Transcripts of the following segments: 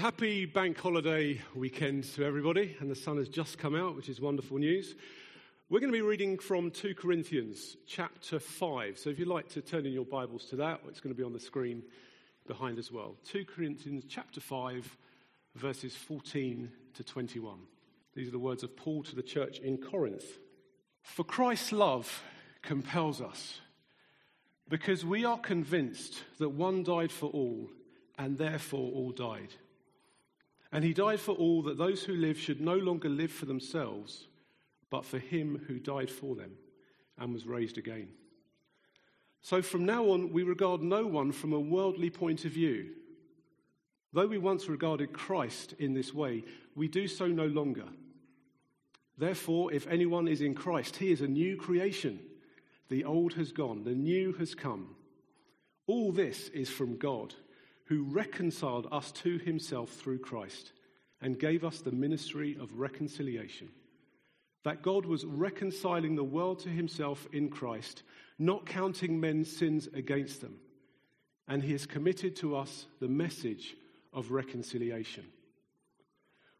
Happy bank holiday weekend to everybody, and the sun has just come out, which is wonderful news. We're going to be reading from 2 Corinthians chapter 5, so if you'd like to turn in your Bibles to that, it's going to be on the screen behind as well. 2 Corinthians chapter 5, verses 14 to 21. These are the words of Paul to the church in Corinth. For Christ's love compels us, because we are convinced that one died for all, and therefore all died. And he died for all, that those who live should no longer live for themselves, but for him who died for them and was raised again. So from now on, we regard no one from a worldly point of view. Though we once regarded Christ in this way, we do so no longer. Therefore, if anyone is in Christ, he is a new creation. The old has gone, the new has come. All this is from God, who reconciled us to himself through Christ and gave us the ministry of reconciliation, that God was reconciling the world to himself in Christ, not counting men's sins against them, and he has committed to us the message of reconciliation.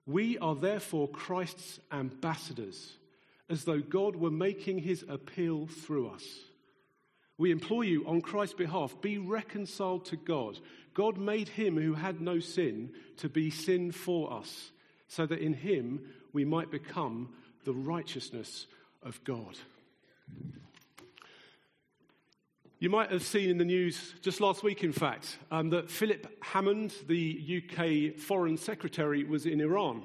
We are therefore Christ's ambassadors, as though God were making his appeal through us. We implore you on Christ's behalf, be reconciled to God. God made him who had no sin to be sin for us, so that in him we might become the righteousness of God. You might have seen in the news just last week, in fact, that Philip Hammond, the UK Foreign Secretary, was in Iran.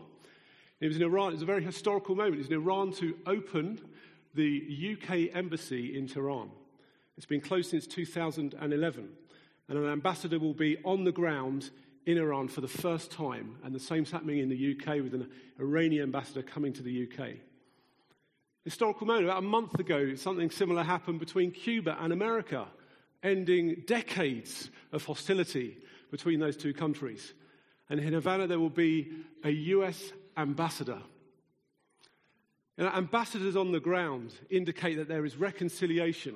He was in Iran. It was a very historical moment. He was in Iran to open the UK embassy in Tehran. It's been closed since 2011, and an ambassador will be on the ground in Iran for the first time, and the same's happening in the UK with an Iranian ambassador coming to the UK. Historical moment. About a month ago, something similar happened between Cuba and America, ending decades of hostility between those two countries. And in Havana, there will be a US ambassador. And ambassadors on the ground indicate that there is reconciliation,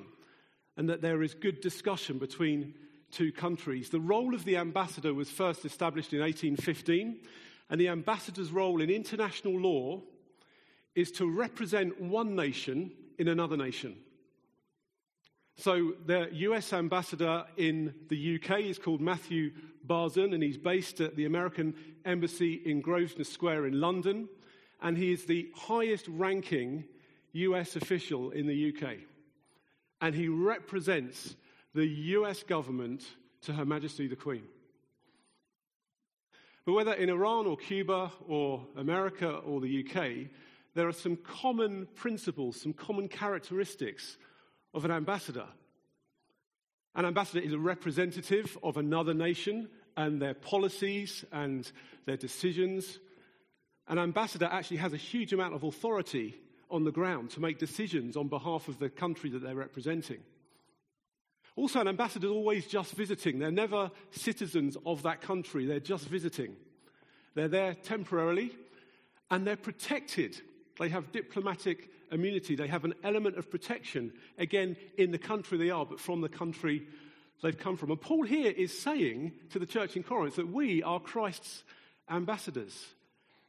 and that there is good discussion between two countries. The role of the ambassador was first established in 1815, and the ambassador's role in international law is to represent one nation in another nation. So the US ambassador in the UK is called Matthew Barzan, and he's based at the American Embassy in Grosvenor Square in London, and he is the highest ranking US official in the UK. And he represents the US government to Her Majesty the Queen. But whether in Iran or Cuba or America or the UK, there are some common principles, some common characteristics of an ambassador. An ambassador is a representative of another nation and their policies and their decisions. An ambassador actually has a huge amount of authority on the ground to make decisions on behalf of the country that they're representing. Also, an ambassador is always just visiting. They're never citizens of that country. They're just visiting. They're there temporarily, and they're protected. They have diplomatic immunity. They have an element of protection, again, in the country they are, but from the country they've come from. And Paul here is saying to the church in Corinth that we are Christ's ambassadors,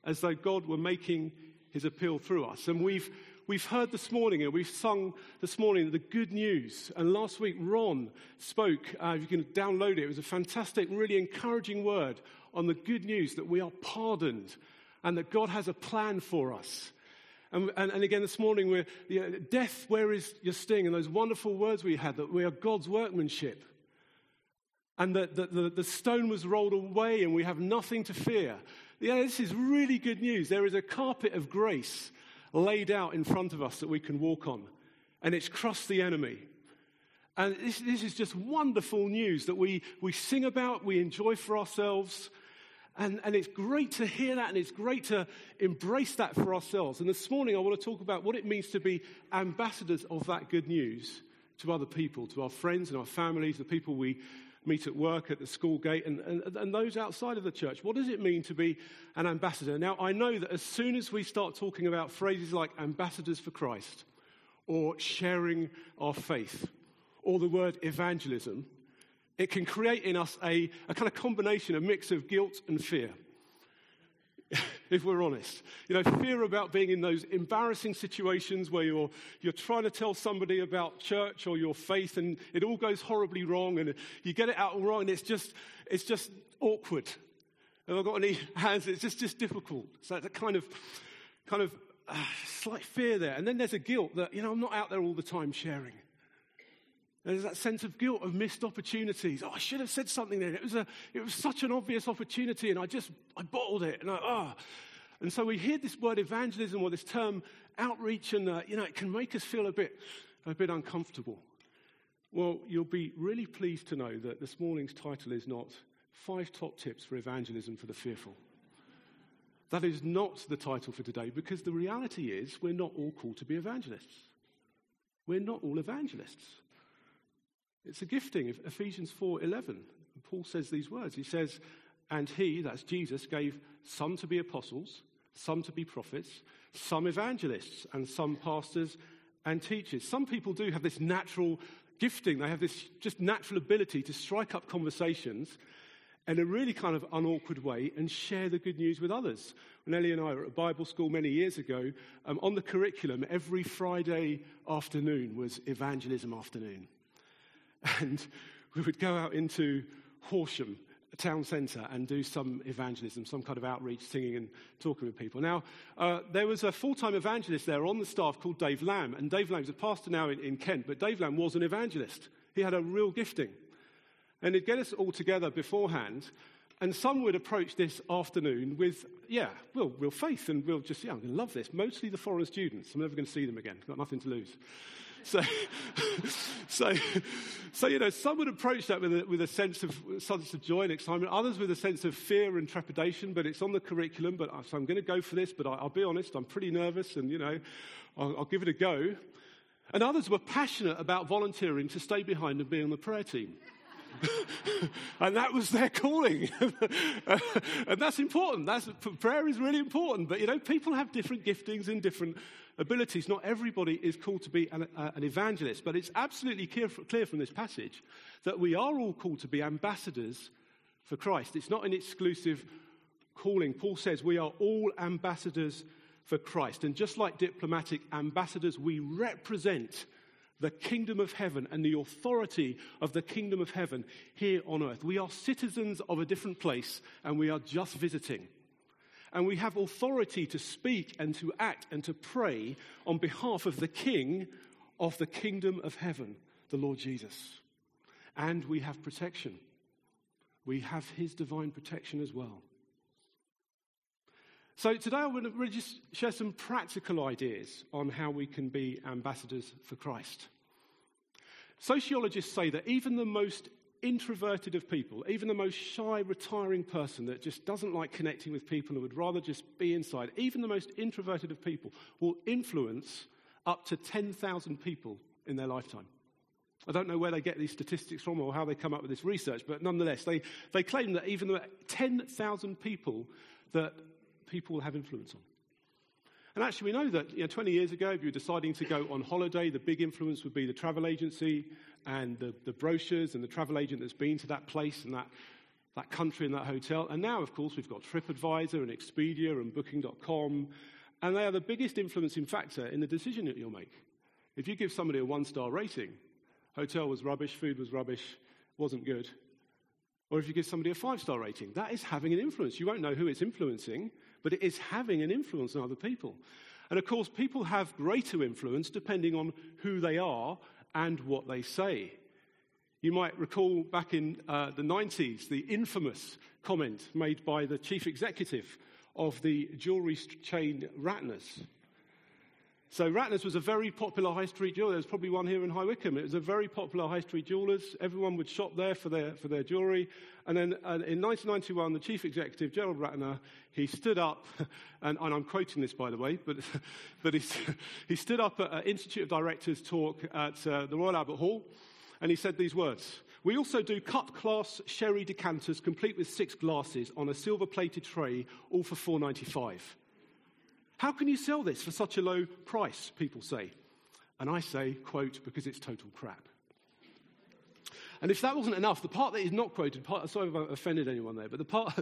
as though God were making his appeal through us. And we've heard this morning, and we've sung this morning the good news. And last week, Ron spoke, if you can download it, it was a fantastic, really encouraging word on the good news that we are pardoned and that God has a plan for us. And again, this morning, we're, death, where is your sting? And those wonderful words we had, that we are God's workmanship. And that the stone was rolled away and we have nothing to fear. Yeah, this is really good news. There is a carpet of grace laid out in front of us that we can walk on, and it's crushed the enemy. And this is just wonderful news that we sing about, we enjoy for ourselves, and it's great to hear that, and it's great to embrace that for ourselves. And this morning I want to talk about what it means to be ambassadors of that good news to other people, to our friends and our families, the people we meet at work, at the school gate, and those outside of the church. What does it mean to be an ambassador? Now, I know that as soon as we start talking about phrases like ambassadors for Christ, or sharing our faith, or the word evangelism, it can create in us a kind of combination, a mix of guilt and fear. if we're honest. You know, fear about being in those embarrassing situations where you're trying to tell somebody about church or your faith and it all goes horribly wrong and you get it out all wrong and it's just awkward. Have I got any hands? It's just difficult. So it's a kind of slight fear there. And then there's a guilt that, you know, I'm not out there all the time sharing. There's that sense of guilt of missed opportunities. Oh, I should have said something then. It was such an obvious opportunity, and I bottled it. And so we hear this word evangelism or this term outreach, and it can make us feel a bit uncomfortable. Well, you'll be really pleased to know that this morning's title is not 5 Top Tips for Evangelism for the Fearful. That is not the title for today, because the reality is we're not all called to be evangelists. We're not all evangelists. It's a gifting. Ephesians 4:11, Paul says these words. He says, and he, that's Jesus, gave some to be apostles, some to be prophets, some evangelists, and some pastors and teachers. Some people do have this natural gifting. They have this just natural ability to strike up conversations in a really kind of unawkward way and share the good news with others. When Ellie and I were at Bible school many years ago, on the curriculum, every Friday afternoon was evangelism afternoon. And we would go out into Horsham, a town centre, and do some evangelism, some kind of outreach, singing and talking with people. Now, there was a full-time evangelist there on the staff called Dave Lamb. And Dave Lamb's a pastor now in Kent, but Dave Lamb was an evangelist. He had a real gifting. And he'd get us all together beforehand, and some would approach this afternoon with, real faith, and we'll just, I'm going to love this. Mostly the foreign students. I'm never going to see them again. I've got nothing to lose. So some would approach that with a sense of joy and excitement. Others with a sense of fear and trepidation. But it's on the curriculum. But so I'm going to go for this. But I'll be honest, I'm pretty nervous, and I'll give it a go. And others were passionate about volunteering to stay behind and be on the prayer team. And that was their calling. And that's important. Prayer is really important. But, people have different giftings and different abilities. Not everybody is called to be an evangelist. But it's absolutely clear from this passage that we are all called to be ambassadors for Christ. It's not an exclusive calling. Paul says we are all ambassadors for Christ. And just like diplomatic ambassadors, we represent the kingdom of heaven and the authority of the kingdom of heaven here on earth. We are citizens of a different place, and we are just visiting. And we have authority to speak and to act and to pray on behalf of the King of the kingdom of heaven, the Lord Jesus. And we have protection. We have his divine protection as well. So today I want to just share some practical ideas on how we can be ambassadors for Christ. Sociologists say that even the most introverted of people, even the most shy, retiring person that just doesn't like connecting with people and would rather just be inside, even the most introverted of people will influence up to 10,000 people in their lifetime. I don't know where they get these statistics from or how they come up with this research, but nonetheless, they claim that even the 10,000 people that people will have influence on. And actually, we know that 20 years ago, if you were deciding to go on holiday, the big influence would be the travel agency and the brochures and the travel agent that's been to that place and that country and that hotel. And now, of course, we've got TripAdvisor and Expedia and Booking.com, and they are the biggest influencing factor in the decision that you'll make. If you give somebody a 1-star rating, hotel was rubbish, food was rubbish, wasn't good. Or if you give somebody a 5-star rating, that is having an influence. You won't know who it's influencing, but it is having an influence on other people. And of course, people have greater influence depending on who they are and what they say. You might recall back in the 90s, the infamous comment made by the chief executive of the jewellery chain Ratners. So Ratners was a very popular high street jeweller. There's probably one here in High Wycombe. It was a very popular high street jewellers. Everyone would shop there for their jewellery. And then in 1991, the chief executive, Gerald Ratner, he stood up, and I'm quoting this, by the way, but he stood up at an Institute of Directors talk at the Royal Albert Hall, and he said these words. We also do cut-class sherry decanters, complete with 6 glasses, on a silver-plated tray, all for $4.95. How can you sell this for such a low price, people say. And I say, quote, because it's total crap. And if that wasn't enough, the part that is not quoted, sorry if I offended anyone there, but the part,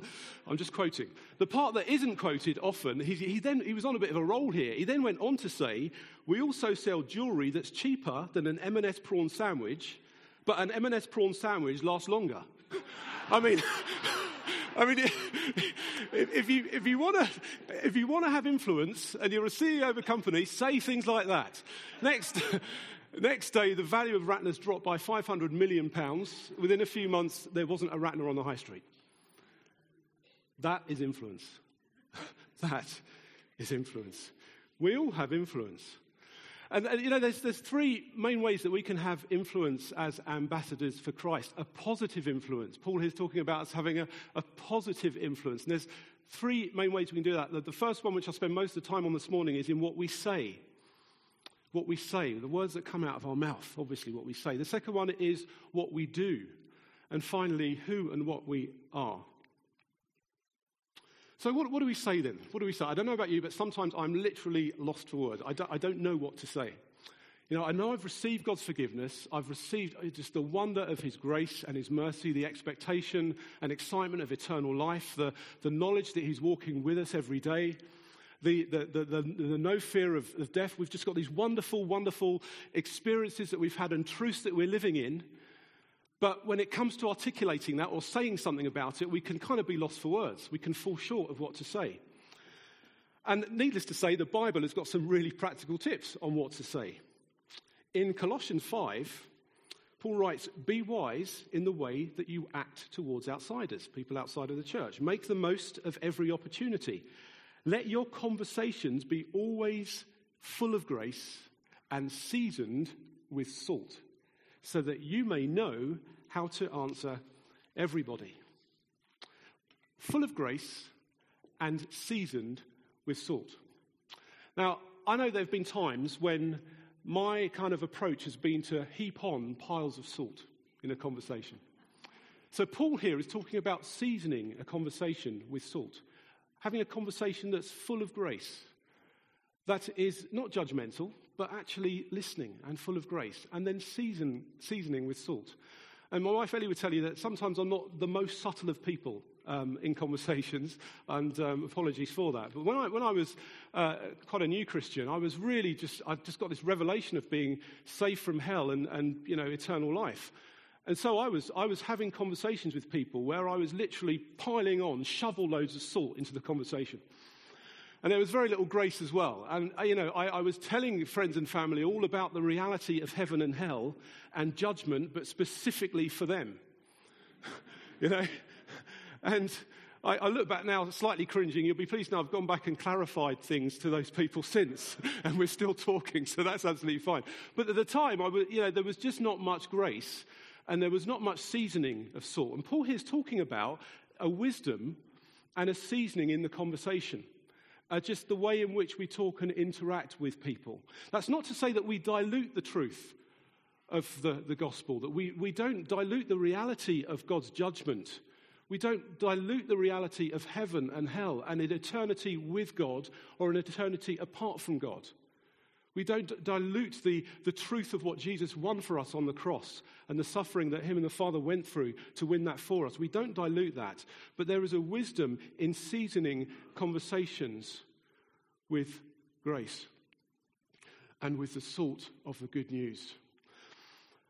I'm just quoting, the part that isn't quoted often, he was on a bit of a roll here. He then went on to say, we also sell jewellery that's cheaper than an M&S prawn sandwich, but an M&S prawn sandwich lasts longer. I mean, if you want to have influence and you're a CEO of a company, say things like that. Next day, the value of Ratners dropped by £500 million. Within a few months, there wasn't a Ratner on the high street. That is influence. That is influence. We all have influence. And you know, there's three main ways that we can have influence as ambassadors for Christ. A positive influence. Paul here is talking about us having a positive influence. And there's three main ways we can do that. The first one, which I'll spend most of the time on this morning, is in what we say. What we say, the words that come out of our mouth, obviously what we say. The second one is what we do. And finally, who and what we are. So what do we say then? What do we say? I don't know about you, but sometimes I'm literally lost for words. I don't know what to say. You know, I know I've received God's forgiveness. I've received just the wonder of his grace and his mercy, the expectation and excitement of eternal life, the knowledge that he's walking with us every day, the no fear of death. We've just got these wonderful, wonderful experiences that we've had and truths that we're living in. But when it comes to articulating that or saying something about it, we can kind of be lost for words. We can fall short of what to say. And needless to say, the Bible has got some really practical tips on what to say. In Colossians 5, Paul writes, "Be wise in the way that you act towards outsiders," people outside of the church. "Make the most of every opportunity. Let your conversations be always full of grace and seasoned with salt, so that you may know how to answer everybody." Full of grace and seasoned with salt. Now, I know there have been times when my kind of approach has been to heap on piles of salt in a conversation. So Paul here is talking about seasoning a conversation with salt, having a conversation that's full of grace, that is not judgmental, but actually listening and full of grace, and then seasoning with salt. And my wife Ellie would tell you that sometimes I'm not the most subtle of people in conversations, and apologies for that. But when I was quite a new Christian, I just got this revelation of being saved from hell and you know, eternal life. And so I was having conversations with people where I was literally piling on shovel loads of salt into the conversation. And there was very little grace as well. And, you know, I was telling friends and family all about the reality of heaven and hell and judgment, but specifically for them. You know? And I look back now, slightly cringing. You'll be pleased now I've gone back and clarified things to those people since, and we're still talking, so that's absolutely fine. But at the time, there was just not much grace, and there was not much seasoning of salt. And Paul here is talking about a wisdom and a seasoning in the conversation. Just the way in which we talk and interact with people. That's not to say that we dilute the truth of the gospel, that we don't dilute the reality of God's judgment. We don't dilute the reality of heaven and hell and an eternity with God or an eternity apart from God. We don't dilute the truth of what Jesus won for us on the cross and the suffering that him and the Father went through to win that for us. We don't dilute that. But there is a wisdom in seasoning conversations with grace and with the salt of the good news.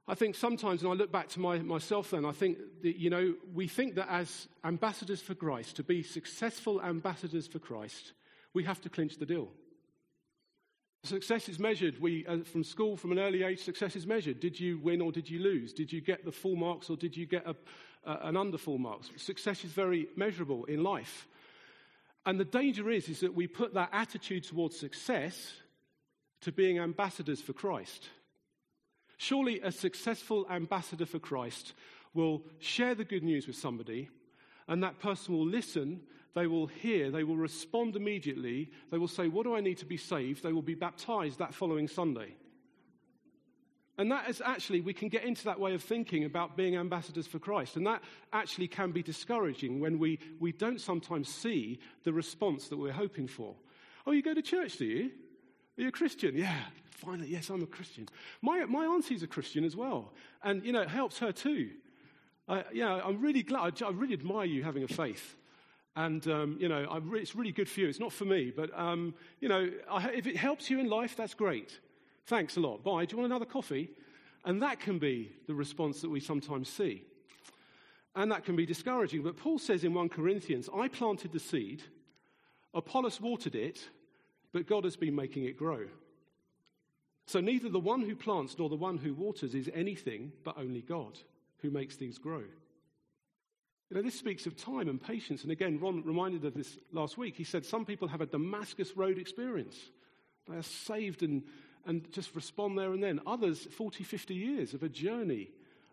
I think sometimes, and I look back to myself then, I think that, you know, we think that as ambassadors for Christ, to be successful ambassadors for Christ, we have to clinch the deal. Success is measured. We, from school, from an early age, success is measured. Did you win or did you lose? Did you get the full marks or did you get an under full marks? Success is very measurable in life. And the danger is that we put that attitude towards success to being ambassadors for Christ. Surely a successful ambassador for Christ will share the good news with somebody, and that person will listen, they will hear, they will respond immediately, they will say, "What do I need to be saved?" They will be baptized that following Sunday. And that is actually, we can get into that way of thinking about being ambassadors for Christ, and that actually can be discouraging when we don't sometimes see the response that we're hoping for. "Oh, you go to church, do you? Are you a Christian? Yeah. Finally, yes, I'm a Christian. My auntie's a Christian as well. And, you know, it helps her too. I'm really glad. I really admire you having a faith. And, it's really good for you. It's not for me. But, if it helps you in life, that's great. Thanks a lot. Bye. Do you want another coffee? And that can be the response that we sometimes see. And that can be discouraging. But Paul says in 1 Corinthians, I planted the seed, Apollos watered it, but God has been making it grow. So neither the one who plants nor the one who waters is anything, but only God who makes things grow. You know, this speaks of time and patience. And again, Ron reminded of this last week. He said some people have a Damascus Road experience. They are saved and just respond there and then. Others, 40, 50 years of a journey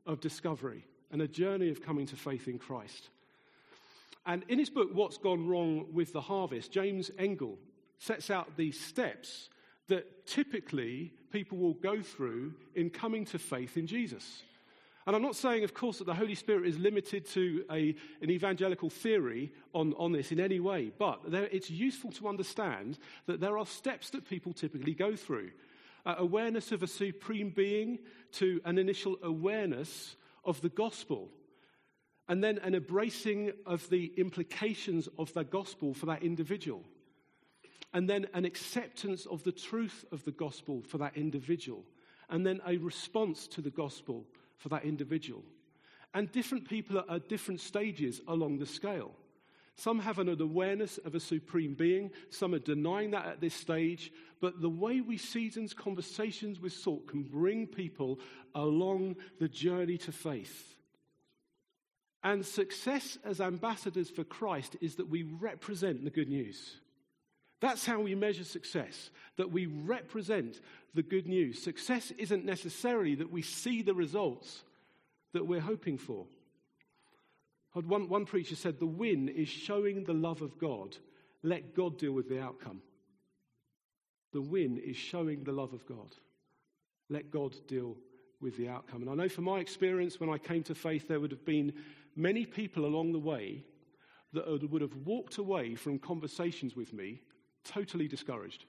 of discovery and a journey of coming to faith in Christ. And in his book, What's Gone Wrong with the Harvest, James Engel sets out the steps that typically people will go through in coming to faith in Jesus. And I'm not saying, of course, that the Holy Spirit is limited to an evangelical theory on this in any way, but it's useful to understand that there are steps that people typically go through. Awareness of a supreme being to an initial awareness of the gospel, and then an embracing of the implications of the gospel for that individual, and then an acceptance of the truth of the gospel for that individual, and then a response to the gospel for that individual. And different people are at different stages along the scale. Some have an awareness of a supreme being. Some are denying that at this stage. But the way we seasons conversations with salt can bring people along the journey to faith. And success as ambassadors for Christ is that we represent the good news. That's how we measure success, that we represent the good news. Success isn't necessarily that we see the results that we're hoping for. One preacher said, the win is showing the love of God. Let God deal with the outcome. The win is showing the love of God. Let God deal with the outcome. And I know from my experience when I came to faith, there would have been many people along the way that would have walked away from conversations with me totally discouraged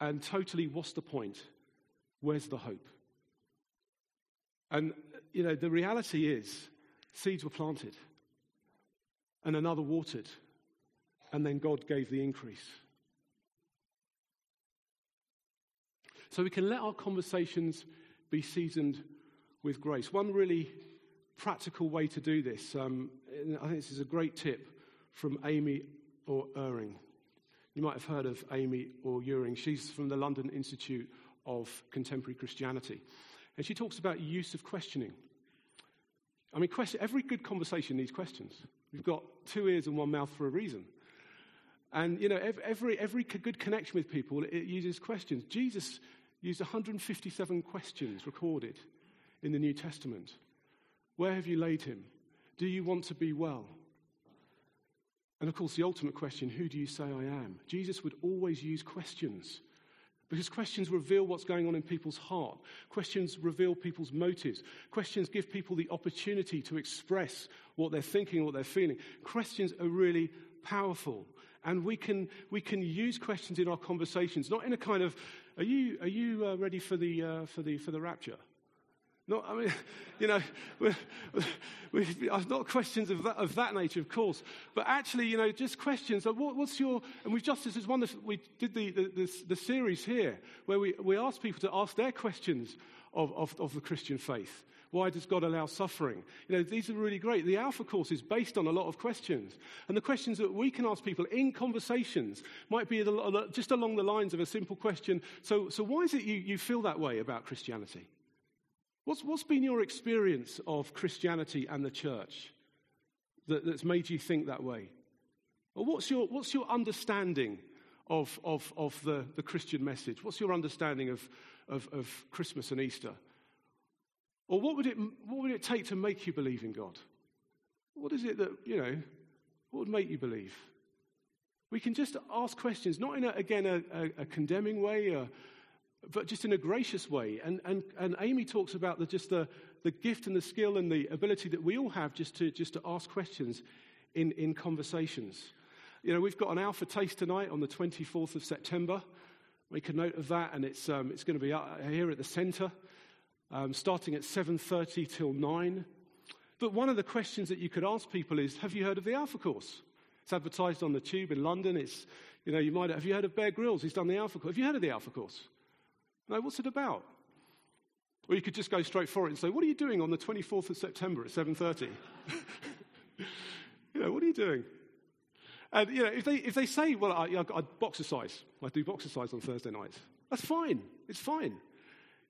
and totally, what's the point? Where's the hope? And, you know, the reality is seeds were planted and another watered and then God gave the increase. So we can let our conversations be seasoned with grace. One really practical way to do this, I think this is a great tip from Amy Orr-Ewing. You might have heard of Amy Orr-Ewing. She's from the London Institute of Contemporary Christianity. And she talks about use of questioning. I mean, every good conversation needs questions. We've got two ears and one mouth for a reason. And, you know, every good connection with people, it uses questions. Jesus used 157 questions recorded in the New Testament. Where have you laid him? Do you want to be well? And of course, the ultimate question, who do you say I am? Jesus would always use questions because questions reveal what's going on in people's heart. Questions reveal people's motives. Questions give people the opportunity to express what they're thinking, what they're feeling. Questions are really powerful. And we can use questions in our conversations, not in a kind of, are you ready for the rapture? Not, I mean, you know, not questions of that nature, of course, but actually, you know, just questions of what's your, and we've just, this is wonderful, we did the series here where we asked people to ask their questions of the Christian faith. Why does God allow suffering? You know, these are really great. The Alpha course is based on a lot of questions, and the questions that we can ask people in conversations might be just along the lines of a simple question. So why is it you feel that way about Christianity? What's been your experience of Christianity and the church that's made you think that way? Or what's your understanding of the Christian message? What's your understanding of Christmas and Easter? Or what would it take to make you believe in God? What is it that, you know, what would make you believe? We can just ask questions, not in a condemning way, but just in a gracious way. And Amy talks about the gift and the skill and the ability that we all have just to ask questions in conversations. You know, we've got an Alpha Taste tonight on the 24th of September. Make a note of that, and it's going to be out here at the centre, starting at 7:30 till 9. But one of the questions that you could ask people is, have you heard of the Alpha Course? It's advertised on the Tube in London. It's, you know, you might have you heard of Bear Grylls? He's done the Alpha Course. Have you heard of the Alpha Course? No, what's it about? Or you could just go straight for it and say, what are you doing on the 24th of September at 7:30? You know, what are you doing? And, you know, if they say, well, I boxercise. I do boxercise on Thursday nights. That's fine. It's fine.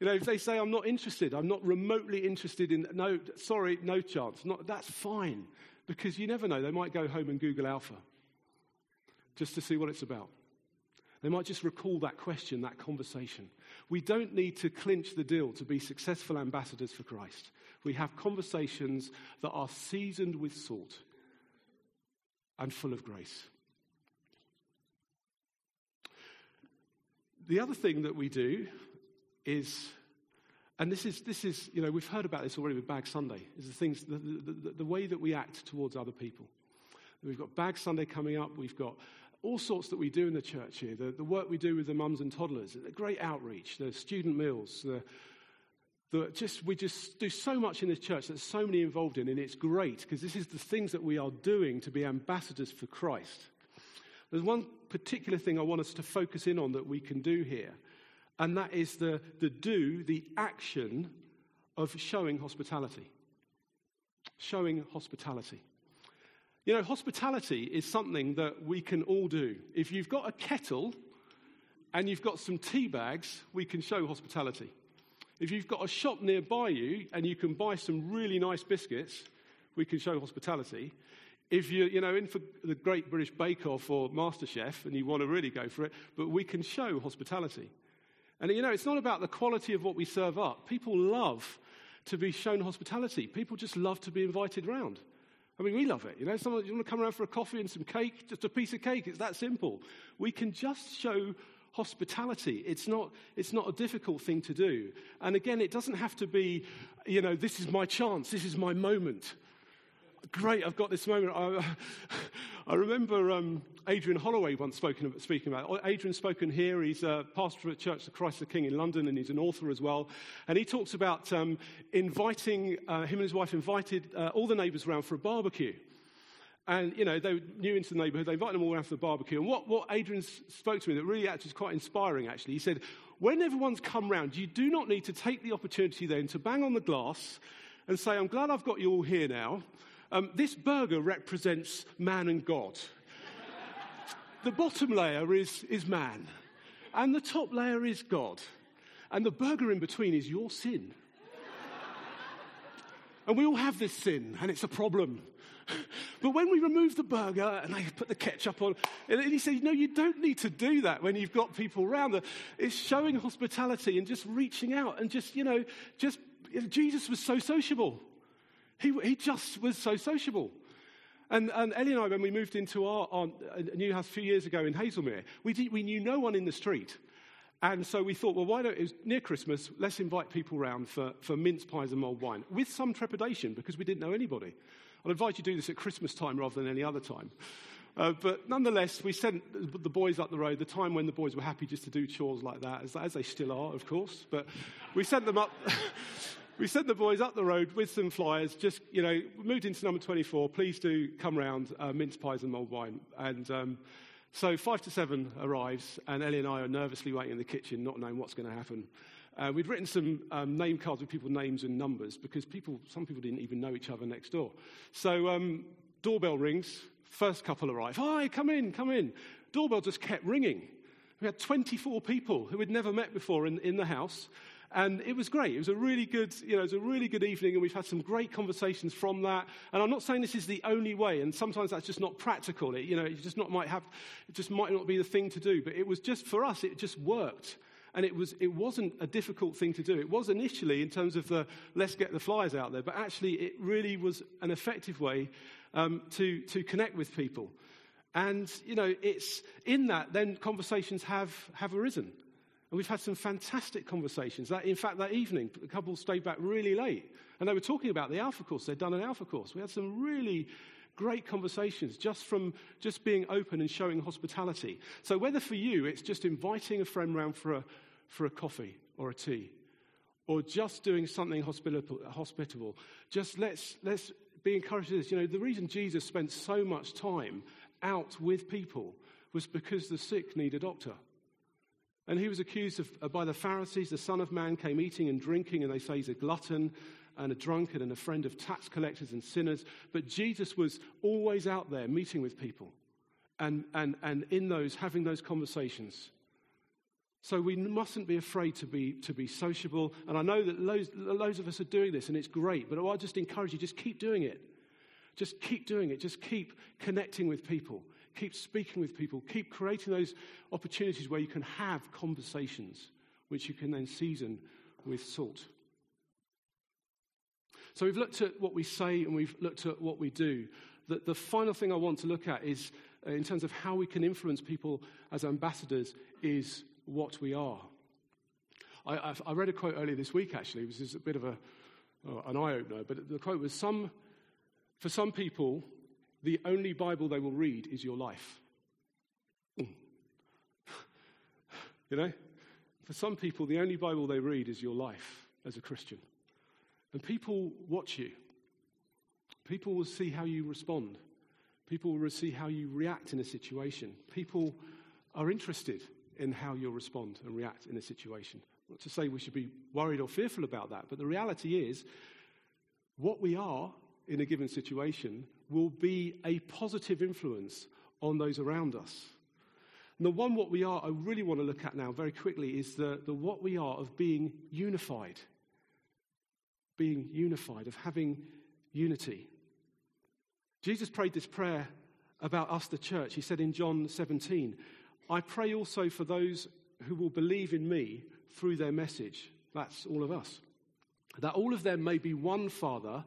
You know, if they say, I'm not interested, I'm not remotely interested in, no, sorry, no chance. Not, that's fine. Because you never know. They might go home and Google Alpha just to see what it's about. They might just recall that question, that conversation. We don't need to clinch the deal to be successful ambassadors for Christ. We have conversations that are seasoned with salt and full of grace. The other thing that we do is, and this is, you know, we've heard about this already with Bag Sunday, is the way that we act towards other people. We've got Bag Sunday coming up. We've got all sorts that we do in the church here. The work we do with the mums and toddlers, the great outreach, the student meals, we just do so much in this church. There's so many involved in, and it's great because this is the things that we are doing to be ambassadors for Christ. There's one particular thing I want us to focus in on that we can do here, and that is the action of showing hospitality. Showing hospitality. You know, hospitality is something that we can all do. If you've got a kettle and you've got some tea bags, we can show hospitality. If you've got a shop nearby you and you can buy some really nice biscuits, we can show hospitality. If you're, you know, in for the Great British Bake Off or MasterChef and you want to really go for it, but we can show hospitality. And, you know, it's not about the quality of what we serve up. People love to be shown hospitality. People just love to be invited round. I mean, we love it. You know, someone, you want to come around for a coffee and some cake, just a piece of cake. It's that simple. We can just show hospitality. It's not a difficult thing to do. And again, it doesn't have to be, you know, this is my chance. This is my moment. Great, I've got this moment. I remember Adrian Holloway once speaking about it. Adrian's spoken here. He's a pastor at Church of Christ the King in London, and he's an author as well. And he talks about him and his wife invited all the neighbours round for a barbecue. And, you know, they were new into the neighbourhood. They invited them all around for the barbecue. And what Adrian spoke to me that really actually was quite inspiring, actually. He said, when everyone's come round, you do not need to take the opportunity then to bang on the glass and say, I'm glad I've got you all here now. This burger represents man and God. The bottom layer is man. And the top layer is God. And the burger in between is your sin. And we all have this sin, and it's a problem. But when we remove the burger and they put the ketchup on, and he says, no, you don't need to do that when you've got people around. It's showing hospitality and just reaching out and just, you know, just Jesus was so sociable. He just was so sociable. And Ellie and I, when we moved into our new house a few years ago in Hazelmere, we knew no one in the street. And so we thought, well, why don't, it was near Christmas, let's invite people round for mince pies and mulled wine, with some trepidation, because we didn't know anybody. I'd advise you to do this at Christmas time rather than any other time. But nonetheless, we sent the boys up the road, the time when the boys were happy just to do chores like that, as they still are, of course. But we sent them up... We sent the boys up the road with some flyers, just, you know, moved into number 24, please do come round, mince pies and mulled wine. And so 5 to 7 arrives, and Ellie and I are nervously waiting in the kitchen, not knowing what's going to happen. We'd written some name cards with people's names and numbers, because some people didn't even know each other next door. So doorbell rings, first couple arrive, hi, come in. Doorbell just kept ringing. We had 24 people who we'd never met before in the house. And it was great. It was a really good, you know, it was a really good evening, and we've had some great conversations from that. And I'm not saying this is the only way, and sometimes that's just not practical. It just might not be the thing to do. But it was just for us, it just worked, and it wasn't a difficult thing to do. It was initially in terms of the let's get the flyers out there, but actually it really was an effective way to connect with people. And you know, it's in that then conversations have arisen. And we've had some fantastic conversations. In fact, that evening, the couple stayed back really late. And they were talking about the Alpha Course. They'd done an Alpha Course. We had some really great conversations just from just being open and showing hospitality. So whether for you it's just inviting a friend round for a coffee or a tea, or just doing something hospitable, just let's be encouraged to this. You know, the reason Jesus spent so much time out with people was because the sick need a doctor. And he was accused by the Pharisees, the Son of Man came eating and drinking, and they say he's a glutton and a drunkard and a friend of tax collectors and sinners. But Jesus was always out there meeting with people and in those, having those conversations. So we mustn't be afraid to be sociable. And I know that loads of us are doing this, and it's great, but I'll just encourage you, just keep doing it. Just keep doing it. Just keep connecting with people. Keep speaking with people. Keep creating those opportunities where you can have conversations, which you can then season with salt. So we've looked at what we say and we've looked at what we do. The final thing I want to look at is, in terms of how we can influence people as ambassadors, is what we are. I read a quote earlier this week, actually, which is a bit of an eye-opener, but the quote was, for some people, the only Bible they will read is your life. You know? For some people, the only Bible they read is your life as a Christian. And people watch you. People will see how you respond. People will see how you react in a situation. People are interested in how you'll respond and react in a situation. Not to say we should be worried or fearful about that, but the reality is what we are in a given situation will be a positive influence on those around us. And what we are, I really want to look at now very quickly, is the what we are of being unified, of having unity. Jesus prayed this prayer about us, the church. He said in John 17, "I pray also for those who will believe in me through their message." That's all of us. "That all of them may be one, Father,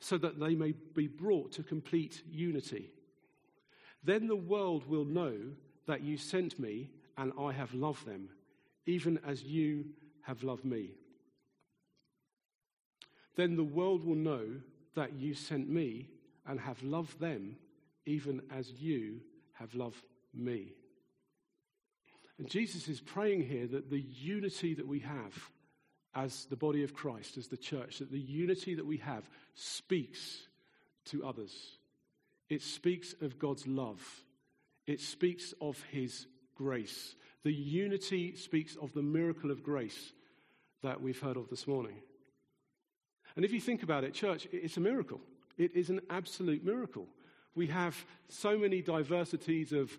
so that they may be brought to complete unity. Then the world will know that you sent me and I have loved them, even as you have loved me." Then the world will know that you sent me and have loved them, even as you have loved me. And Jesus is praying here that the unity that we have as the body of Christ, as the church, that the unity that we have speaks to others. It speaks of God's love. It speaks of his grace. The unity speaks of the miracle of grace that we've heard of this morning. And if you think about it, church, it's a miracle. It is an absolute miracle. We have so many diversities of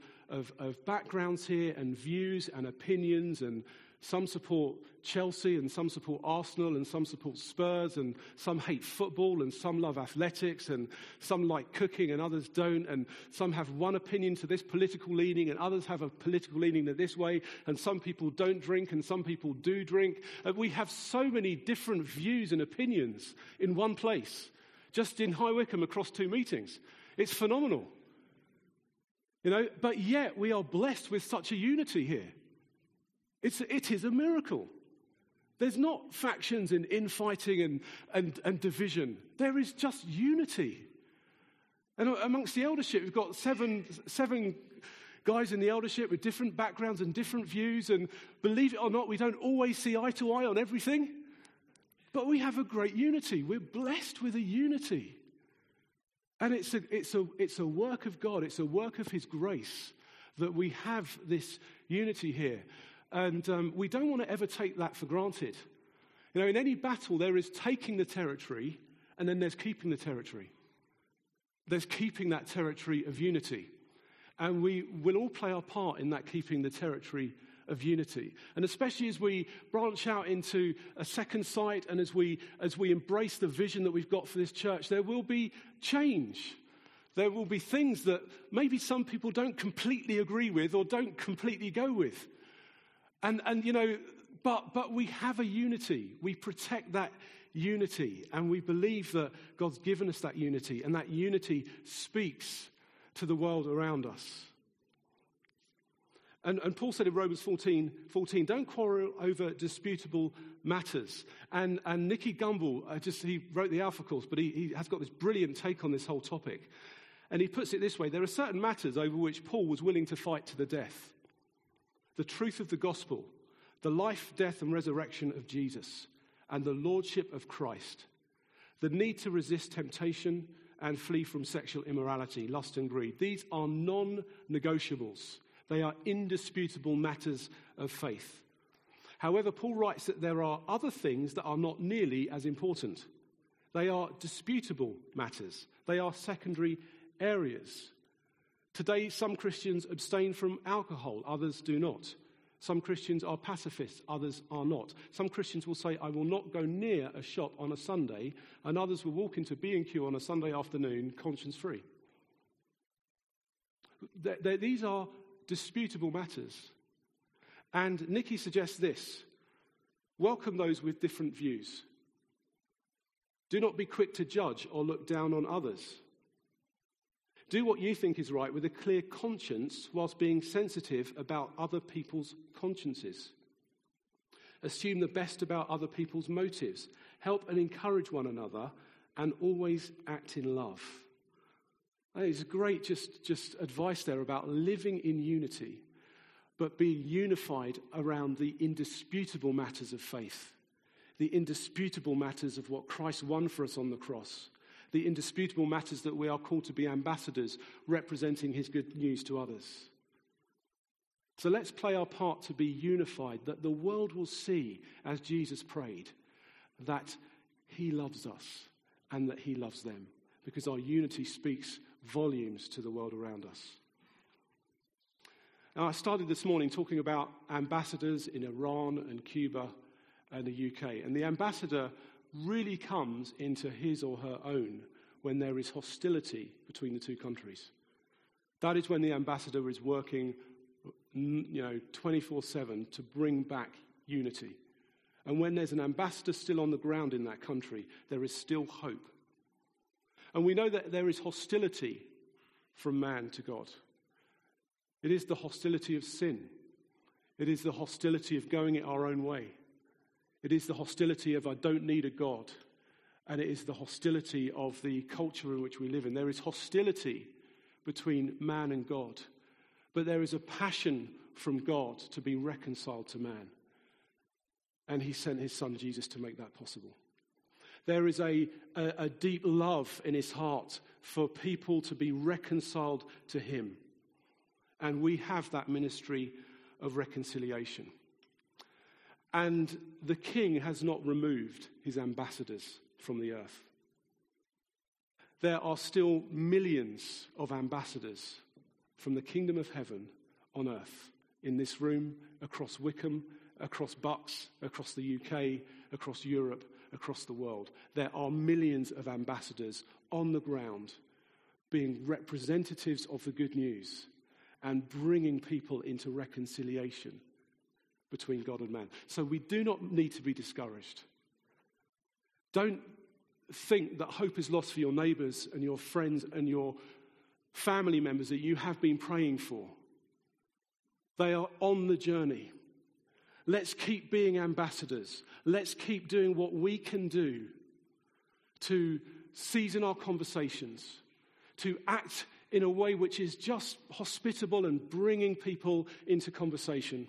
backgrounds here, and views and opinions, and some support Chelsea and some support Arsenal and some support Spurs and some hate football and some love athletics and some like cooking and others don't, and some have one opinion to this political leaning and others have a political leaning to this way, and some people don't drink and some people do drink. We have so many different views and opinions in one place, just in High Wycombe across two meetings. It's phenomenal. You know, but yet we are blessed with such a unity here. It is a miracle. There's not factions and infighting and division. There is just unity. And amongst the eldership, we've got seven guys in the eldership with different backgrounds and different views. And believe it or not, we don't always see eye to eye on everything. But we have a great unity. We're blessed with a unity. And it's a work of God. It's a work of his grace that we have this unity here. And we don't want to ever take that for granted. You know, in any battle, there is taking the territory, and then there's keeping the territory. There's keeping that territory of unity. And we will all play our part in that keeping the territory of unity. And especially as we branch out into a second site and as we embrace the vision that we've got for this church, there will be change. There will be things that maybe some people don't completely agree with or don't completely go with. And you know, but we have a unity. We protect that unity, and we believe that God's given us that unity, and that unity speaks to the world around us. And Paul said in Romans 14, "Don't quarrel over disputable matters." And Nicky Gumbel, he wrote the Alpha Course, but he has got this brilliant take on this whole topic. And he puts it this way: there are certain matters over which Paul was willing to fight to the death. The truth of the gospel, the life, death, and resurrection of Jesus, and the lordship of Christ. The need to resist temptation and flee from sexual immorality, lust and greed. These are non-negotiables. They are indisputable matters of faith. However, Paul writes that there are other things that are not nearly as important. They are disputable matters. They are secondary areas. Today, some Christians abstain from alcohol, others do not. Some Christians are pacifists, others are not. Some Christians will say, I will not go near a shop on a Sunday, and others will walk into B&Q on a Sunday afternoon, conscience-free. These are disputable matters. And Nicky suggests this: welcome those with different views. Do not be quick to judge or look down on others. Do what you think is right with a clear conscience whilst being sensitive about other people's consciences. Assume the best about other people's motives. Help and encourage one another, and always act in love. That is great just advice there about living in unity, but be unified around the indisputable matters of faith, the indisputable matters of what Christ won for us on the cross, the indisputable matters that we are called to be ambassadors, representing his good news to others. So let's play our part to be unified, that the world will see, as Jesus prayed, that he loves us and that he loves them, because our unity speaks volumes to the world around us. Now, I started this morning talking about ambassadors in Iran and Cuba and the UK, and the ambassador really comes into his or her own when there is hostility between the two countries. That is when the ambassador is working, 24/7 to bring back unity. And when there's an ambassador still on the ground in that country, there is still hope. And we know that there is hostility from man to God. It is the hostility of sin. It is the hostility of going it our own way. It is the hostility of I don't need a God, and it is the hostility of the culture in which we live in. There is hostility between man and God, but there is a passion from God to be reconciled to man, and he sent his son Jesus to make that possible. There is a deep love in his heart for people to be reconciled to him, and we have that ministry of reconciliation. And the king has not removed his ambassadors from the earth. There are still millions of ambassadors from the kingdom of heaven on earth, in this room, across Wickham, across Bucks, across the UK, across Europe, across the world. There are millions of ambassadors on the ground being representatives of the good news and bringing people into reconciliation between God and man. So we do not need to be discouraged. Don't think that hope is lost for your neighbours and your friends and your family members that you have been praying for. They are on the journey. Let's keep being ambassadors. Let's keep doing what we can do to season our conversations, to act in a way which is just hospitable and bringing people into conversation,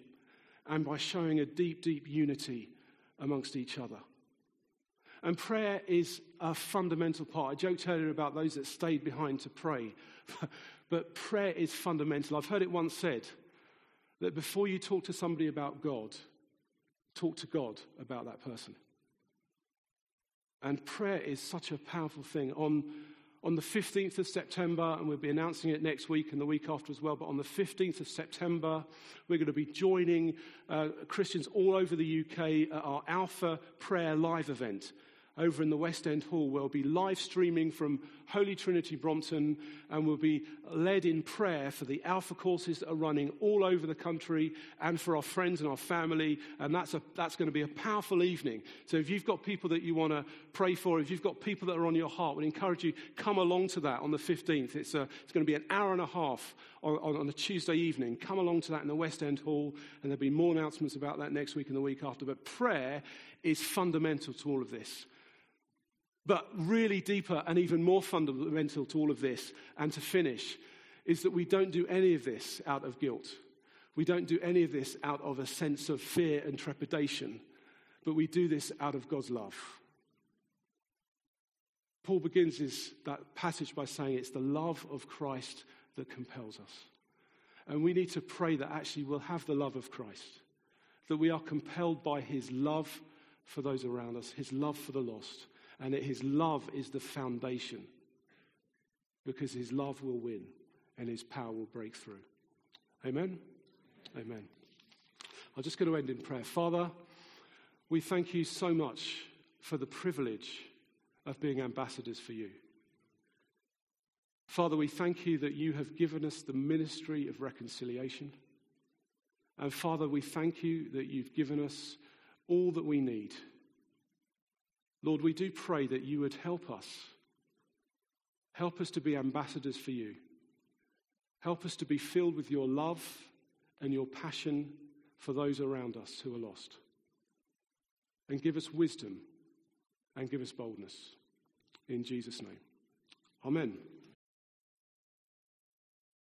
and by showing a deep, deep unity amongst each other. And prayer is a fundamental part. I joked earlier about those that stayed behind to pray, but prayer is fundamental. I've heard it once said that before you talk to somebody about God, talk to God about that person. And prayer is such a powerful thing. On the 15th of September, and we'll be announcing it next week and the week after as well, but on the 15th of September, we're going to be joining Christians all over the UK at our Alpha Prayer Live event over in the West End Hall. We'll be live streaming from Holy Trinity Brompton, and we'll be led in prayer for the Alpha courses that are running all over the country and for our friends and our family, and that's going to be a powerful evening. So if you've got people that you want to pray for, if you've got people that are on your heart, we'd encourage you, come along to that on the 15th. It's going to be an hour and a half on a Tuesday evening. Come along to that in the West End Hall, and there'll be more announcements about that next week and the week after. But prayer is fundamental to all of this. But really deeper and even more fundamental to all of this, and to finish, is that we don't do any of this out of guilt. We don't do any of this out of a sense of fear and trepidation, but we do this out of God's love. Paul begins that passage by saying it's the love of Christ that compels us. And we need to pray that actually we'll have the love of Christ, that we are compelled by his love for those around us, his love for the lost, and that his love is the foundation, because his love will win and his power will break through. Amen? Amen. I'm just going to end in prayer. Father, we thank you so much for the privilege of being ambassadors for you. Father, we thank you that you have given us the ministry of reconciliation. And Father, we thank you that you've given us all that we need. Lord, we do pray that you would help us. Help us to be ambassadors for you. Help us to be filled with your love and your passion for those around us who are lost. And give us wisdom and give us boldness. In Jesus' name. Amen.